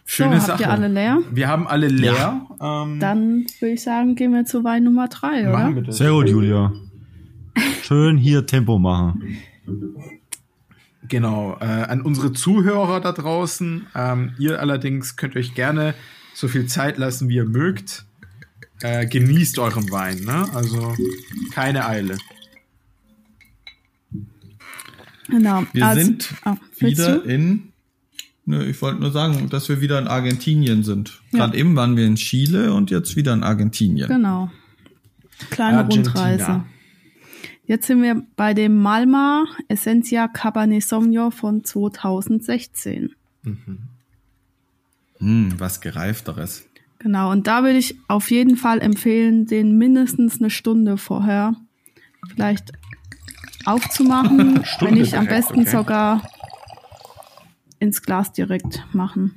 Schöne so, Sache. Habt ihr alle leer? Wir haben alle leer. Ja. Ähm, dann würde ich sagen, gehen wir zu Wein Nummer drei, oder? Machen wir das. Sehr gut, Julia. Schön hier Tempo machen. Genau. Äh, an unsere Zuhörer da draußen. Ähm, ihr allerdings könnt euch gerne so viel Zeit lassen, wie ihr mögt. Äh, genießt euren Wein, ne? Also keine Eile. Genau. Wir also, sind ah, wieder in, ne, ich wollte nur sagen, dass wir wieder in Argentinien sind. Ja. Gerade eben waren wir in Chile und jetzt wieder in Argentinien. Genau. Kleine Argentina. Rundreise. Jetzt sind wir bei dem Malma Essenza Cabernet Sauvignon von zwanzig sechzehn. Mhm. Hm, was Gereifteres. Genau, und da würde ich auf jeden Fall empfehlen, den mindestens eine Stunde vorher vielleicht aufzumachen, wenn nicht am besten okay. sogar ins Glas direkt machen.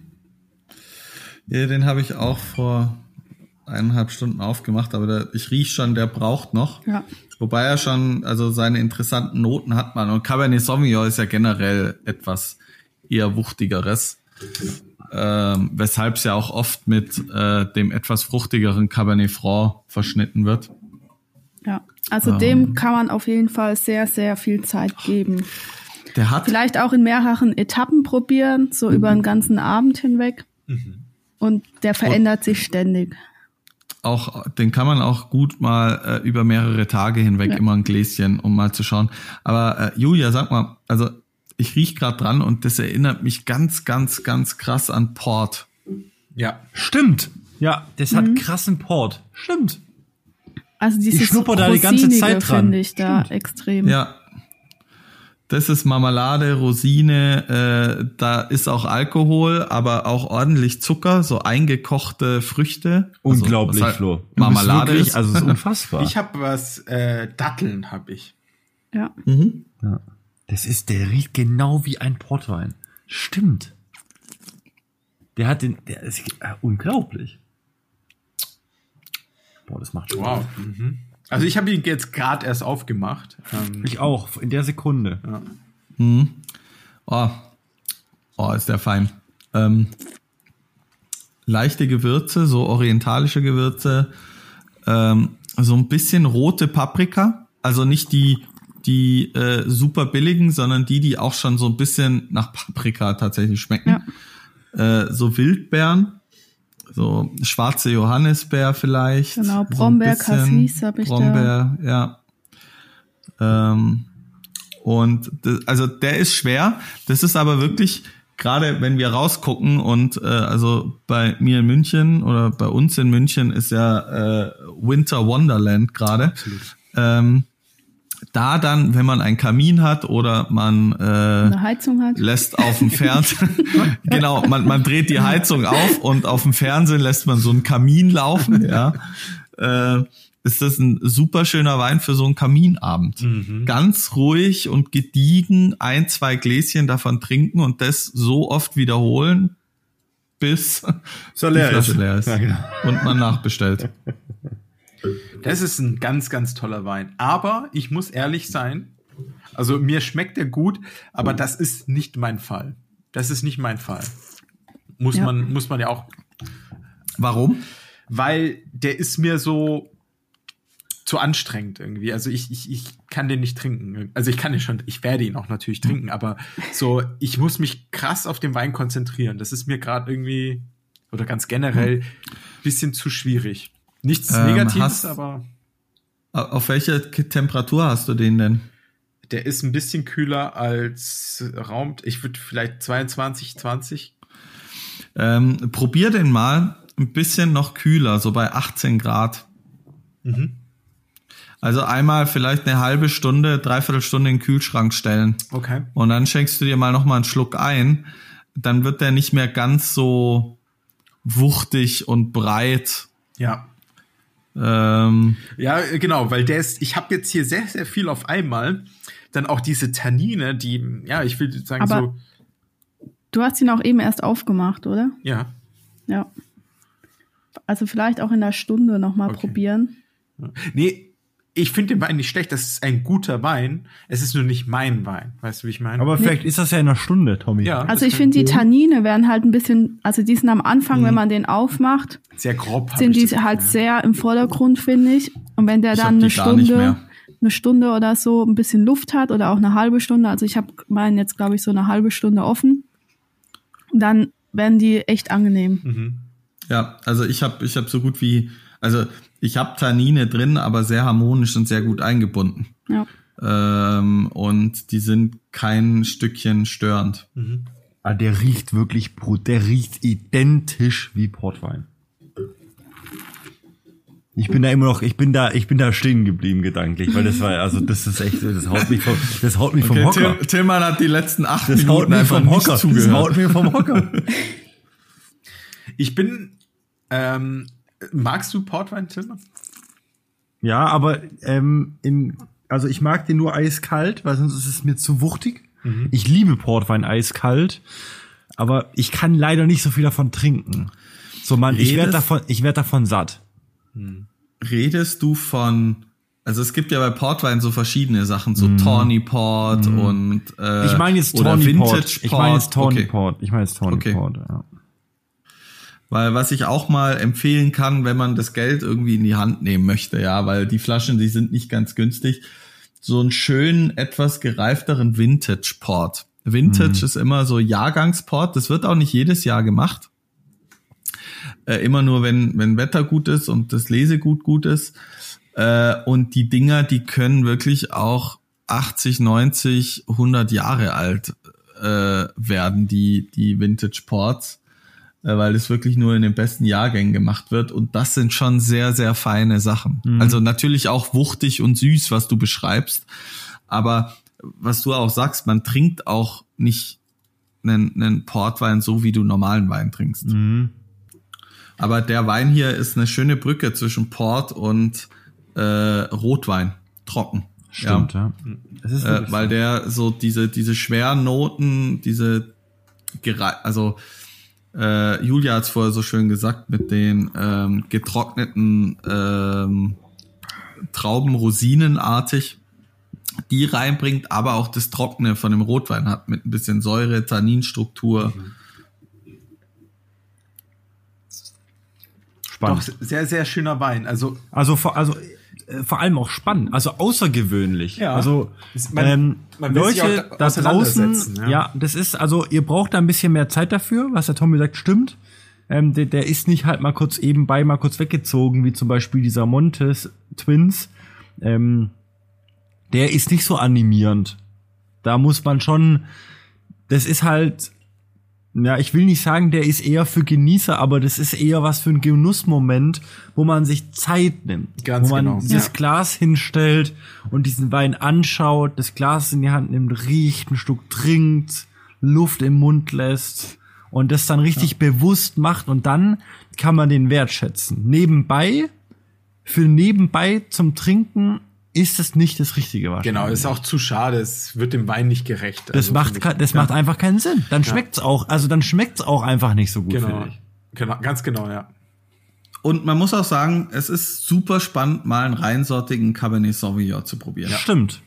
Ja, den habe ich auch vor eineinhalb Stunden aufgemacht, aber der, ich rieche schon, der braucht noch. Ja. Wobei er schon, also seine interessanten Noten hat man. Und Cabernet Sauvignon ist ja generell etwas eher Wuchtigeres. Ähm, weshalb es ja auch oft mit äh, dem etwas fruchtigeren Cabernet Franc verschnitten wird. Ja, also ähm. dem kann man auf jeden Fall sehr, sehr viel Zeit geben. Der hat vielleicht auch in mehreren Etappen probieren, so mhm. über den ganzen Abend hinweg. Mhm. Und der verändert Und sich ständig. Auch, den kann man auch gut mal äh, über mehrere Tage hinweg ja. immer ein Gläschen, um mal zu schauen. Aber äh, Julia, sag mal, also ich riech gerade dran und das erinnert mich ganz, ganz, ganz krass an Port. Ja. Stimmt. Ja, das mhm. hat krassen Port. Stimmt. Also dieses ich schnupper da die ganze Zeit dran. Finde ich da Stimmt. extrem. Ja. Das ist Marmelade, Rosine, äh, da ist auch Alkohol, aber auch ordentlich Zucker, so eingekochte Früchte. Unglaublich, also, halt Flo. Marmelade wirklich, ist. Also es ist unfassbar. Ich habe was, äh, Datteln habe ich. Ja. Mhm. Ja. Das ist, der riecht genau wie ein Portwein. Stimmt. Der hat den, der ist äh, unglaublich. Boah, das macht Spaß. Wow. Mhm. Also ich habe ihn jetzt gerade erst aufgemacht. Ähm, ich auch, in der Sekunde. Ja. Hm. Oh. oh, ist der fein. Ähm, leichte Gewürze, so orientalische Gewürze, ähm, so ein bisschen rote Paprika, also nicht die, die äh, super billigen, sondern die, die auch schon so ein bisschen nach Paprika tatsächlich schmecken. Ja. Äh, so Wildbeeren. So schwarze Johannisbeer vielleicht. Genau, Brombeer, so Cassis habe ich Brombeer, da. ja. Ähm, und das, also der ist schwer. Das ist aber wirklich, gerade wenn wir rausgucken und äh, also bei mir in München oder bei uns in München ist ja äh, Winter Wonderland gerade. Ähm, da dann, wenn man einen Kamin hat oder man äh, eine Heizung hat, lässt auf dem Fernsehen, genau, man, man dreht die Heizung auf und auf dem Fernsehen lässt man so einen Kamin laufen, ja, äh, ist das ein super schöner Wein für so einen Kaminabend. Mhm. Ganz ruhig und gediegen ein, zwei Gläschen davon trinken und das so oft wiederholen, bis so leer die Flasche ist. leer ist ja, genau. Und man nachbestellt. Das ist ein ganz, ganz toller Wein. Aber ich muss ehrlich sein, also mir schmeckt er gut, aber das ist nicht mein Fall. Das ist nicht mein Fall. Muss, ja. Man, muss man ja auch. Warum? Weil der ist mir so zu anstrengend irgendwie. Also ich, ich, ich kann den nicht trinken. Also ich kann den schon, ich werde ihn auch natürlich trinken, aber so, ich muss mich krass auf den Wein konzentrieren. Das ist mir gerade irgendwie, oder ganz generell, ein bisschen zu schwierig. Nichts Negatives, ähm, hast, aber... Auf welche Temperatur hast du den denn? Der ist ein bisschen kühler als Raum... Ich würde vielleicht zweiundzwanzig, zwanzig. Ähm, probier den mal ein bisschen noch kühler, so bei achtzehn Grad. Mhm. Also einmal vielleicht eine halbe Stunde, dreiviertel Stunde in den Kühlschrank stellen. Okay. Und dann schenkst du dir mal nochmal einen Schluck ein. Dann wird der nicht mehr ganz so wuchtig und breit. Ja. Ähm. Ja, genau, weil der ist, ich habe jetzt hier sehr, sehr viel auf einmal. Dann auch diese Tannine, die, ja, ich will sagen, aber so. Du hast ihn auch eben erst aufgemacht, oder? Ja. Ja. Also vielleicht auch in einer Stunde nochmal okay. probieren. Nee, ich finde den Wein nicht schlecht, das ist ein guter Wein. Es ist nur nicht mein Wein, weißt du, wie ich meine? Aber vielleicht nee. ist das ja in einer Stunde, Tommy. Ja, also ich finde, die Tannine werden halt ein bisschen, also die sind am Anfang, mhm. wenn man den aufmacht, sehr grob, sind die halt ja. sehr im Vordergrund, finde ich. Und wenn der ich dann eine Stunde, eine Stunde oder so ein bisschen Luft hat oder auch eine halbe Stunde, also ich habe meinen jetzt, glaube ich, so eine halbe Stunde offen, dann werden die echt angenehm. Mhm. Ja, also ich habe ich hab so gut wie, also ich habe Tannine drin, aber sehr harmonisch und sehr gut eingebunden. Ja. Ähm, und die sind kein Stückchen störend. Mhm. Ah, der riecht wirklich brut, der riecht identisch wie Portwein. Ich bin da immer noch, ich bin da, ich bin da stehen geblieben gedanklich, weil das war, also das ist echt, das haut mich vom, das haut mich okay, vom Hocker. Tim, Tillmann hat die letzten acht das Minuten einfach vom Hocker. Das haut mich vom Hocker. Ich bin, ähm, magst du Portwein, Tillmann? Ja, aber, ähm, in, also ich mag den nur eiskalt, weil sonst ist es mir zu wuchtig. Mhm. Ich liebe Portwein eiskalt, aber ich kann leider nicht so viel davon trinken. So man, Jedes? ich werde davon, ich werde davon satt. Redest du von, also es gibt ja bei Portwein so verschiedene Sachen, so mm. Tawny Port mm. und äh, ich meine jetzt Tawny Port. Ich meine jetzt Tawny okay. Port. Ich meine jetzt Tawny okay. Port. Ja. Weil was ich auch mal empfehlen kann, wenn man das Geld irgendwie in die Hand nehmen möchte, ja, weil die Flaschen, die sind nicht ganz günstig, so einen schönen, etwas gereifteren Vintage Port. Vintage mm. ist immer so Jahrgangsport. Das wird auch nicht jedes Jahr gemacht. Äh, immer nur, wenn wenn Wetter gut ist und das Lesegut gut ist. Äh, und die Dinger, die können wirklich auch achtzig, neunzig, hundert Jahre alt äh, werden, die die Vintage Ports, äh, weil das wirklich nur in den besten Jahrgängen gemacht wird. Und das sind schon sehr, sehr feine Sachen. Mhm. Also natürlich auch wuchtig und süß, was du beschreibst. Aber was du auch sagst, man trinkt auch nicht einen, einen Portwein so, wie du normalen Wein trinkst. Mhm. Aber der Wein hier ist eine schöne Brücke zwischen Port und äh, Rotwein, trocken. Stimmt, ja. ja. Das ist äh, weil der so diese diese schweren Noten, diese also äh, Julia hat es vorher so schön gesagt mit den ähm, getrockneten ähm, Trauben, Rosinenartig, die reinbringt, aber auch das Trockene von dem Rotwein hat mit ein bisschen Säure, Tanninstruktur. Mhm. Spannend. Doch, sehr, sehr schöner Wein. Also, also, vor, also äh, vor allem auch spannend, also außergewöhnlich. Ja. Also, man, ähm, man Leute da, da draußen, ja. ja, das ist, also ihr braucht da ein bisschen mehr Zeit dafür, was der Tommy sagt, stimmt. Ähm, der, der ist nicht halt mal kurz ebenbei mal kurz weggezogen, wie zum Beispiel dieser Montes Twins. Ähm, der ist nicht so animierend. Da muss man schon, das ist halt, ja, ich will nicht sagen, der ist eher für Genießer, aber das ist eher was für einen Genussmoment, wo man sich Zeit nimmt. Ganz genau. Wo man genau. das ja. Glas hinstellt und diesen Wein anschaut, das Glas in die Hand nimmt, riecht, ein Stück trinkt, Luft im Mund lässt und das dann richtig ja. bewusst macht und dann kann man den wertschätzen. Nebenbei, für nebenbei zum Trinken ist das nicht das Richtige wahrscheinlich. Genau, ist auch zu schade. Es wird dem Wein nicht gerecht. Das also macht ka- das ja. macht einfach keinen Sinn. Dann ja. schmeckt's auch. Also dann schmeckt's auch einfach nicht so gut. Genau, finde ich. Genau, ganz genau, ja. Und man muss auch sagen, es ist super spannend, mal einen reinsortigen Cabernet Sauvignon zu probieren. Ja. Stimmt.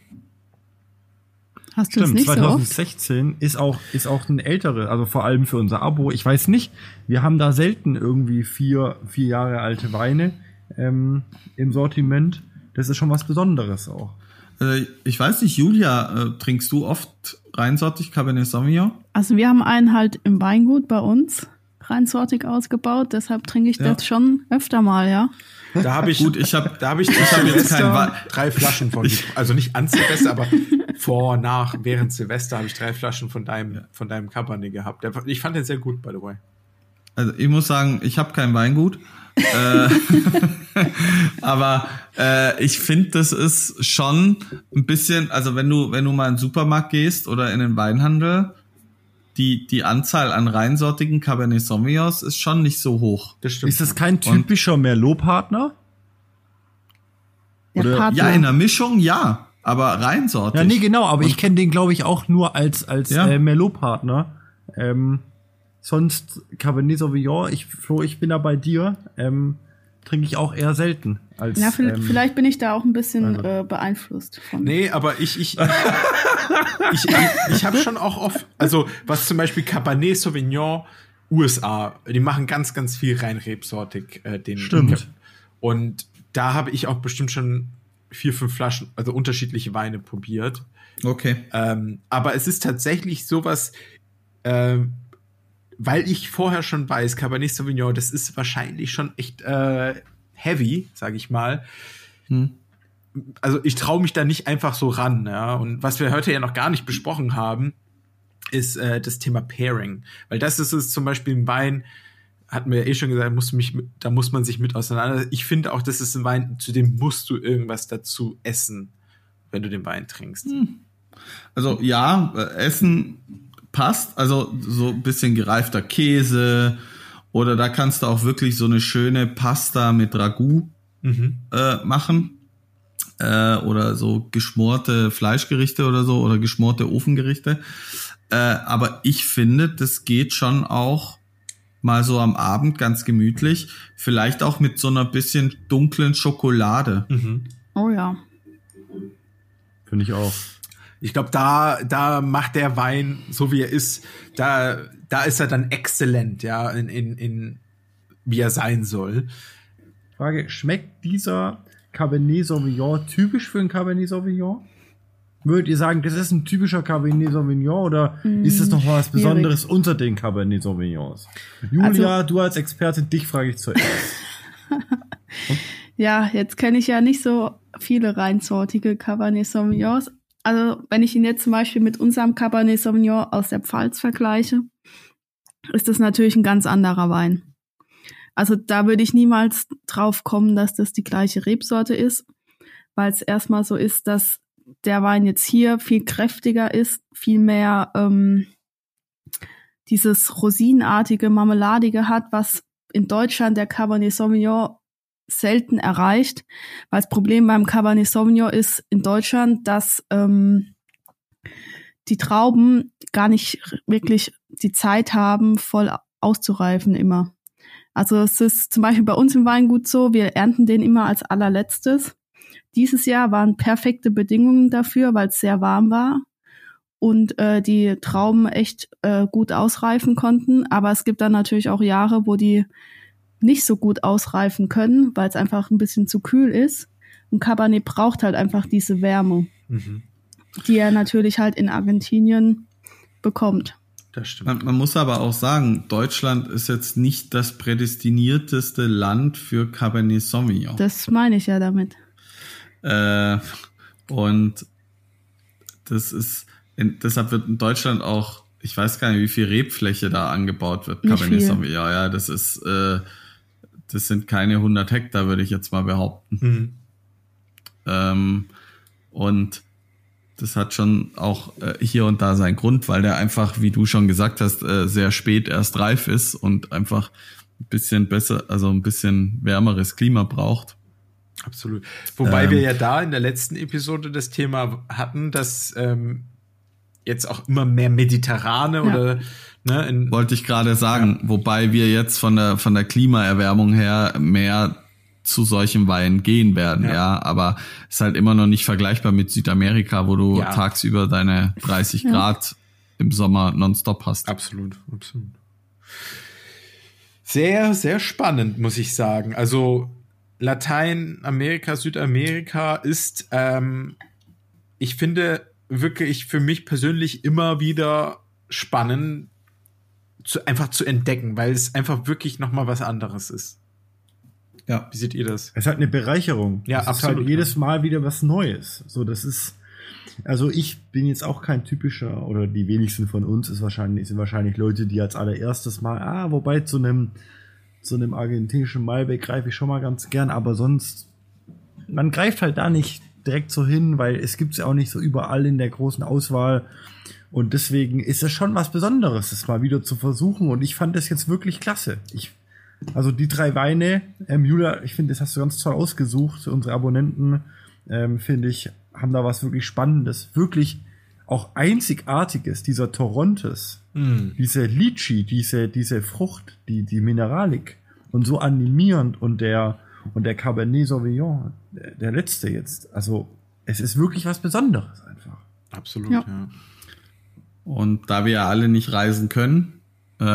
Hast du es nicht zwanzig sechzehn so oft? ist auch ist auch ein ältere, also vor allem für unser Abo. Ich weiß nicht, wir haben da selten irgendwie vier vier Jahre alte Weine ähm, im Sortiment. Das ist schon was Besonderes auch. Also ich weiß nicht, Julia, äh, trinkst du oft reinsortig Cabernet Sauvignon? Also wir haben einen halt im Weingut bei uns reinsortig ausgebaut, deshalb trinke ich ja. das schon öfter mal, ja. Da habe ich, gut, ich habe, da habe ich, ich habe jetzt keinen Wa- drei Flaschen von, ich, also nicht an Silvester, aber vor, nach, während Silvester habe ich drei Flaschen von deinem, von deinem Cabernet gehabt. Ich fand den sehr gut, by the way. Also ich muss sagen, ich habe kein Weingut. Aber äh, ich finde, das ist schon ein bisschen, also wenn du wenn du mal in den Supermarkt gehst oder in den Weinhandel, die die Anzahl an reinsortigen Cabernet Sauvignons ist schon nicht so hoch. Das stimmt. Ist das kein typischer Merlot-Partner? Oder? Partner? Ja, in der Mischung, ja, aber reinsortig. Ja, nee, genau, aber und ich kenne den, glaube ich, auch nur als, als ja. äh, Merlot-Partner. Ähm, Sonst Cabernet Sauvignon, ich, Flo, ich bin da bei dir, ähm, trinke ich auch eher selten. Als, ja, vielleicht, ähm, vielleicht bin ich da auch ein bisschen äh, beeinflusst von. Nee, aber ich, ich, ich, ich, ich habe schon auch oft, also was zum Beispiel Cabernet Sauvignon U S A, die machen ganz, ganz viel rein rebsortig. Äh, den Stimmt. Und da habe ich auch bestimmt schon vier, fünf Flaschen, also unterschiedliche Weine probiert. Okay. Ähm, aber es ist tatsächlich sowas, ähm, weil ich vorher schon weiß, Cabernet Sauvignon, das ist wahrscheinlich schon echt äh, heavy, sage ich mal. Hm. Also ich traue mich da nicht einfach so ran. Ja? Und was wir heute ja noch gar nicht besprochen haben, ist äh, das Thema Pairing. Weil das ist es zum Beispiel im Wein, hatten wir ja eh schon gesagt, muss mich, da muss man sich mit auseinandersetzen. Ich finde auch, das ist ein Wein, zu dem musst du irgendwas dazu essen, wenn du den Wein trinkst. Hm. Also ja, äh, Essen passt, also so ein bisschen gereifter Käse oder da kannst du auch wirklich so eine schöne Pasta mit Ragout mhm. äh, machen äh, oder so geschmorte Fleischgerichte oder so oder geschmorte Ofengerichte. Äh, aber ich finde, das geht schon auch mal so am Abend ganz gemütlich, vielleicht auch mit so einer bisschen dunklen Schokolade. Mhm. Oh ja. Finde ich auch. Ich glaube, da, da macht der Wein, so wie er ist, da, da ist er dann exzellent, ja, in, in, in, wie er sein soll. Frage: Schmeckt dieser Cabernet Sauvignon typisch für einen Cabernet Sauvignon? Würdet ihr sagen, das ist ein typischer Cabernet Sauvignon oder hm, ist das noch was Besonderes schwierig. Unter den Cabernet Sauvignons? Julia, also, du als Expertin, dich frage ich zuerst. Ja, jetzt kenne ich ja nicht so viele reinsortige Cabernet Sauvignons. Also, wenn ich ihn jetzt zum Beispiel mit unserem Cabernet Sauvignon aus der Pfalz vergleiche, ist das natürlich ein ganz anderer Wein. Also, da würde ich niemals drauf kommen, dass das die gleiche Rebsorte ist, weil es erstmal so ist, dass der Wein jetzt hier viel kräftiger ist, viel mehr ähm, dieses rosinenartige, marmeladige hat, was in Deutschland der Cabernet Sauvignon selten erreicht, weil das Problem beim Cabernet Sauvignon ist in Deutschland, dass ähm, die Trauben gar nicht wirklich die Zeit haben, voll auszureifen immer. Also es ist zum Beispiel bei uns im Weingut so, wir ernten den immer als allerletztes. Dieses Jahr waren perfekte Bedingungen dafür, weil es sehr warm war und äh, die Trauben echt äh, gut ausreifen konnten. Aber es gibt dann natürlich auch Jahre, wo die nicht so gut ausreifen können, weil es einfach ein bisschen zu kühl ist. Und Cabernet braucht halt einfach diese Wärme, mhm. die er natürlich halt in Argentinien bekommt. Das stimmt. Man, man muss aber auch sagen, Deutschland ist jetzt nicht das prädestinierteste Land für Cabernet Sauvignon. Das meine ich ja damit. Äh, und das ist, in, deshalb wird in Deutschland auch, ich weiß gar nicht, wie viel Rebfläche da angebaut wird. Nicht Cabernet Sauvignon, ja, ja, das ist, äh, das sind keine hundert Hektar, würde ich jetzt mal behaupten. Mhm. Ähm, und das hat schon auch äh, hier und da seinen Grund, weil der einfach, wie du schon gesagt hast, äh, sehr spät erst reif ist und einfach ein bisschen besser, also ein bisschen wärmeres Klima braucht. Absolut. Wobei ähm, wir ja da in der letzten Episode das Thema hatten, dass ähm, jetzt auch immer mehr mediterrane ja. oder ne, in, wollte ich gerade sagen, ja. wobei wir jetzt von der von der Klimaerwärmung her mehr zu solchen Weinen gehen werden, ja. ja, aber ist halt immer noch nicht vergleichbar mit Südamerika, wo du ja. tagsüber deine dreißig ja. Grad im Sommer nonstop hast. Absolut, absolut. Sehr, sehr spannend, muss ich sagen. Also Lateinamerika, Südamerika ist, ähm, ich finde wirklich für mich persönlich immer wieder spannend, zu, einfach zu entdecken, weil es einfach wirklich nochmal was anderes ist. Ja. Wie seht ihr das? Es ist halt eine Bereicherung. Ja, es absolut. Ist halt jedes Mal wieder was Neues. So, das ist, also ich bin jetzt auch kein typischer, oder die wenigsten von uns ist wahrscheinlich, sind wahrscheinlich Leute, die als allererstes mal, ah, wobei zu einem, zu einem argentinischen Malbec greife ich schon mal ganz gern, aber sonst, man greift halt da nicht direkt so hin, weil es gibt es ja auch nicht so überall in der großen Auswahl. Und deswegen ist es schon was Besonderes, das mal wieder zu versuchen. Und ich fand das jetzt wirklich klasse. Ich Also die drei Weine, ähm, Julia, ich finde, das hast du ganz toll ausgesucht. Unsere Abonnenten, ähm, finde ich, haben da was wirklich Spannendes, wirklich auch Einzigartiges, dieser Torrontes, mm. diese Litchi, diese, diese Frucht, die, die Mineralik und so animierend und der, und der Cabernet Sauvignon, der, der letzte jetzt. Also es ist wirklich was Besonderes einfach. Absolut, ja. ja. Und da wir ja alle nicht reisen können, äh,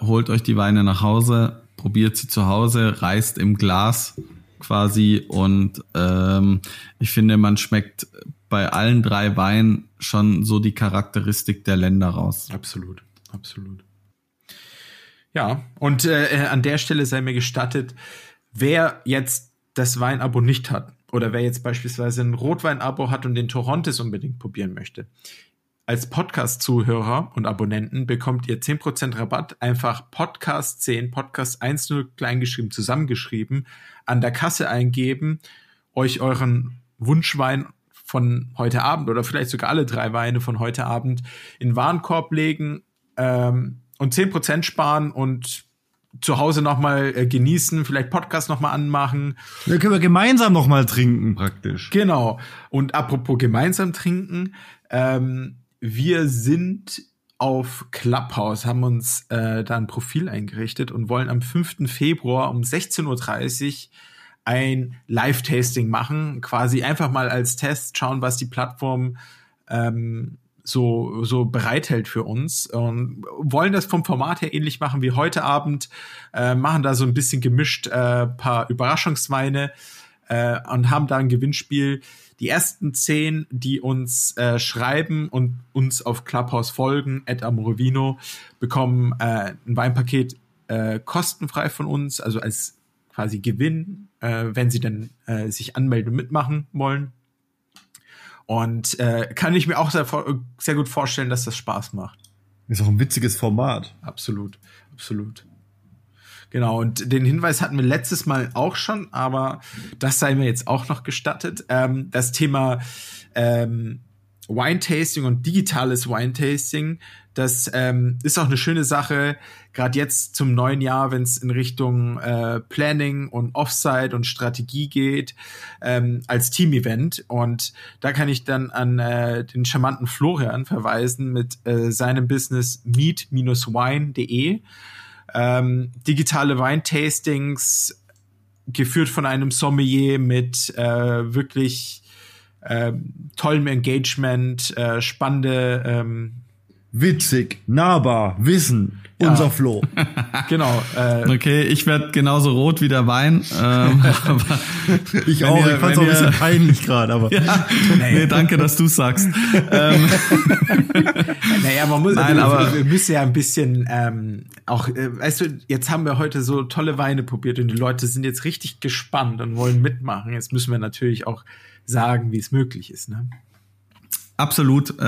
holt euch die Weine nach Hause. Probiert sie zu Hause, reißt im Glas quasi und ähm, ich finde, man schmeckt bei allen drei Weinen schon so die Charakteristik der Länder raus. Absolut, absolut. Ja, und äh, an der Stelle sei mir gestattet, wer jetzt das Weinabo nicht hat oder wer jetzt beispielsweise ein Rotweinabo hat und den Torrontés unbedingt probieren möchte, als Podcast-Zuhörer und Abonnenten bekommt ihr zehn Prozent Rabatt, einfach Podcast zehn, Podcast zehn kleingeschrieben, zusammengeschrieben, an der Kasse eingeben, euch euren Wunschwein von heute Abend oder vielleicht sogar alle drei Weine von heute Abend in den Warenkorb legen ähm, und zehn Prozent sparen und zu Hause nochmal äh, genießen, vielleicht Podcast nochmal anmachen. Dann können wir gemeinsam nochmal trinken praktisch. Genau. Und apropos gemeinsam trinken, ähm, wir sind auf Clubhouse, haben uns äh, da ein Profil eingerichtet und wollen am fünften Februar um sechzehn Uhr dreißig ein Live-Tasting machen. Quasi einfach mal als Test schauen, was die Plattform ähm, so, so bereithält für uns. Und wollen das vom Format her ähnlich machen wie heute Abend. Äh, machen da so ein bisschen gemischt äh, paar Überraschungsweine äh, und haben da ein Gewinnspiel. Die ersten zehn, die uns äh, schreiben und uns auf Clubhouse folgen, at Amorvino, bekommen äh, ein Weinpaket äh, kostenfrei von uns, also als quasi Gewinn, äh, wenn sie dann äh, sich anmelden und mitmachen wollen. Und äh, kann ich mir auch sehr, sehr gut vorstellen, dass das Spaß macht. Ist auch ein witziges Format. Absolut, absolut. Genau, und den Hinweis hatten wir letztes Mal auch schon, aber das sei mir jetzt auch noch gestattet. Ähm, das Thema ähm, Wine-Tasting und digitales Wine-Tasting, das ähm, ist auch eine schöne Sache, gerade jetzt zum neuen Jahr, wenn es in Richtung äh, Planning und Offsite und Strategie geht, ähm, als Team-Event. Und da kann ich dann an äh, den charmanten Florian verweisen mit äh, seinem Business meet Bindestrich wine Punkt de. Ähm, digitale Weintastings, geführt von einem Sommelier mit äh, wirklich äh, tollem Engagement, äh, spannende ähm, witzig, nahbar, Wissen, ja. Unser Flo. Genau. Äh, okay, ich werde genauso rot wie der Wein. Ähm, aber ich auch, ihr, ich fand's auch ein bisschen peinlich gerade, aber. Ja, naja. Nee, danke, dass du sagst. ähm. Naja, man muss, Nein, aber wir müssen ja ein bisschen ähm, auch, äh, weißt du, jetzt haben wir heute so tolle Weine probiert und die Leute sind jetzt richtig gespannt und wollen mitmachen. Jetzt müssen wir natürlich auch sagen, wie es möglich ist, ne? Absolut. Äh,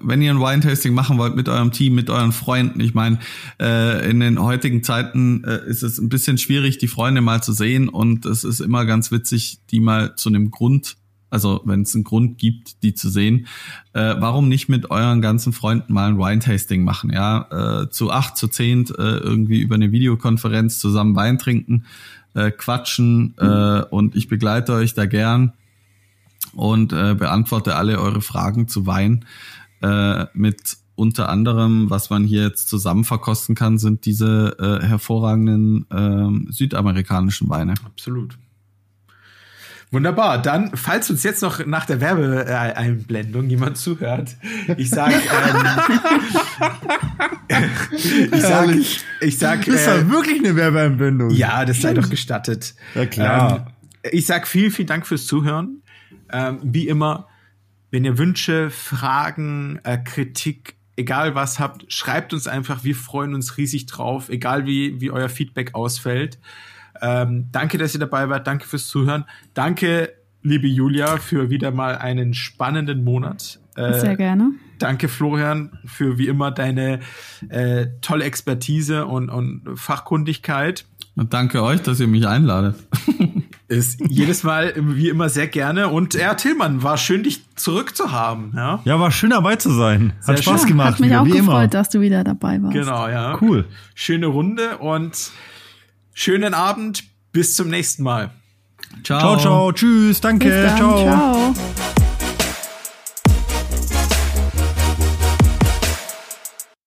wenn ihr ein Wine-Tasting machen wollt mit eurem Team, mit euren Freunden, ich meine, äh, in den heutigen Zeiten äh, ist es ein bisschen schwierig, die Freunde mal zu sehen, und es ist immer ganz witzig, die mal zu einem Grund, also wenn es einen Grund gibt, die zu sehen, äh, warum nicht mit euren ganzen Freunden mal ein Wine-Tasting machen, ja, äh, zu acht, zu zehn, äh, irgendwie über eine Videokonferenz zusammen Wein trinken, äh, quatschen, mhm. äh, und ich begleite euch da gern. Und äh, beantworte alle eure Fragen zu Wein. Äh, mit unter anderem, was man hier jetzt zusammen verkosten kann, sind diese äh, hervorragenden äh, südamerikanischen Weine. Absolut. Wunderbar. Dann, falls uns jetzt noch nach der Werbeeinblendung jemand zuhört, ich sag, ähm, ich sag, ich sag, das ist äh, wirklich eine Werbeeinblendung. Ja, das sei doch gestattet. Ja klar. Ähm, ich sag vielen, vielen Dank fürs Zuhören. Ähm, wie immer, wenn ihr Wünsche, Fragen, äh, Kritik, egal was habt, schreibt uns einfach. Wir freuen uns riesig drauf, egal wie, wie euer Feedback ausfällt. Ähm, danke, dass ihr dabei wart. Danke fürs Zuhören. Danke, liebe Julia, für wieder mal einen spannenden Monat. Äh, Sehr gerne. Danke, Florian, für wie immer deine äh, tolle Expertise und, und Fachkundigkeit. Und danke euch, dass ihr mich einladet. Ist jedes Mal, wie immer, sehr gerne. Und ja, Tillmann, war schön, dich zurückzuhaben. Ja, ja, war schön, dabei zu sein. Hat sehr Spaß schön. gemacht. Hat mich wieder, auch wie gefreut, immer. dass du wieder dabei warst. Genau, ja. Cool. Schöne Runde und schönen Abend. Bis zum nächsten Mal. Ciao. Ciao, ciao. Tschüss, danke. Bis dann, ciao. ciao.